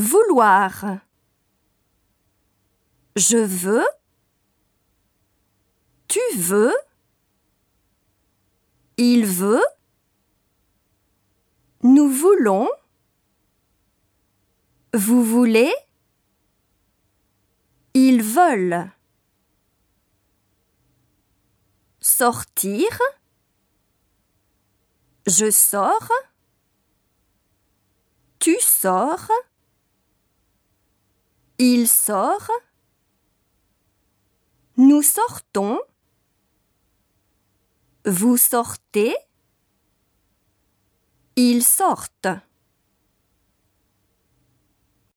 Vouloir. Je veux. Tu veux. Il veut. Nous voulons. Vous voulez. Ils veulent. Sortir. Je sors. Tu sors. Il sort. Nous sortons. Vous sortez. Ils sortent.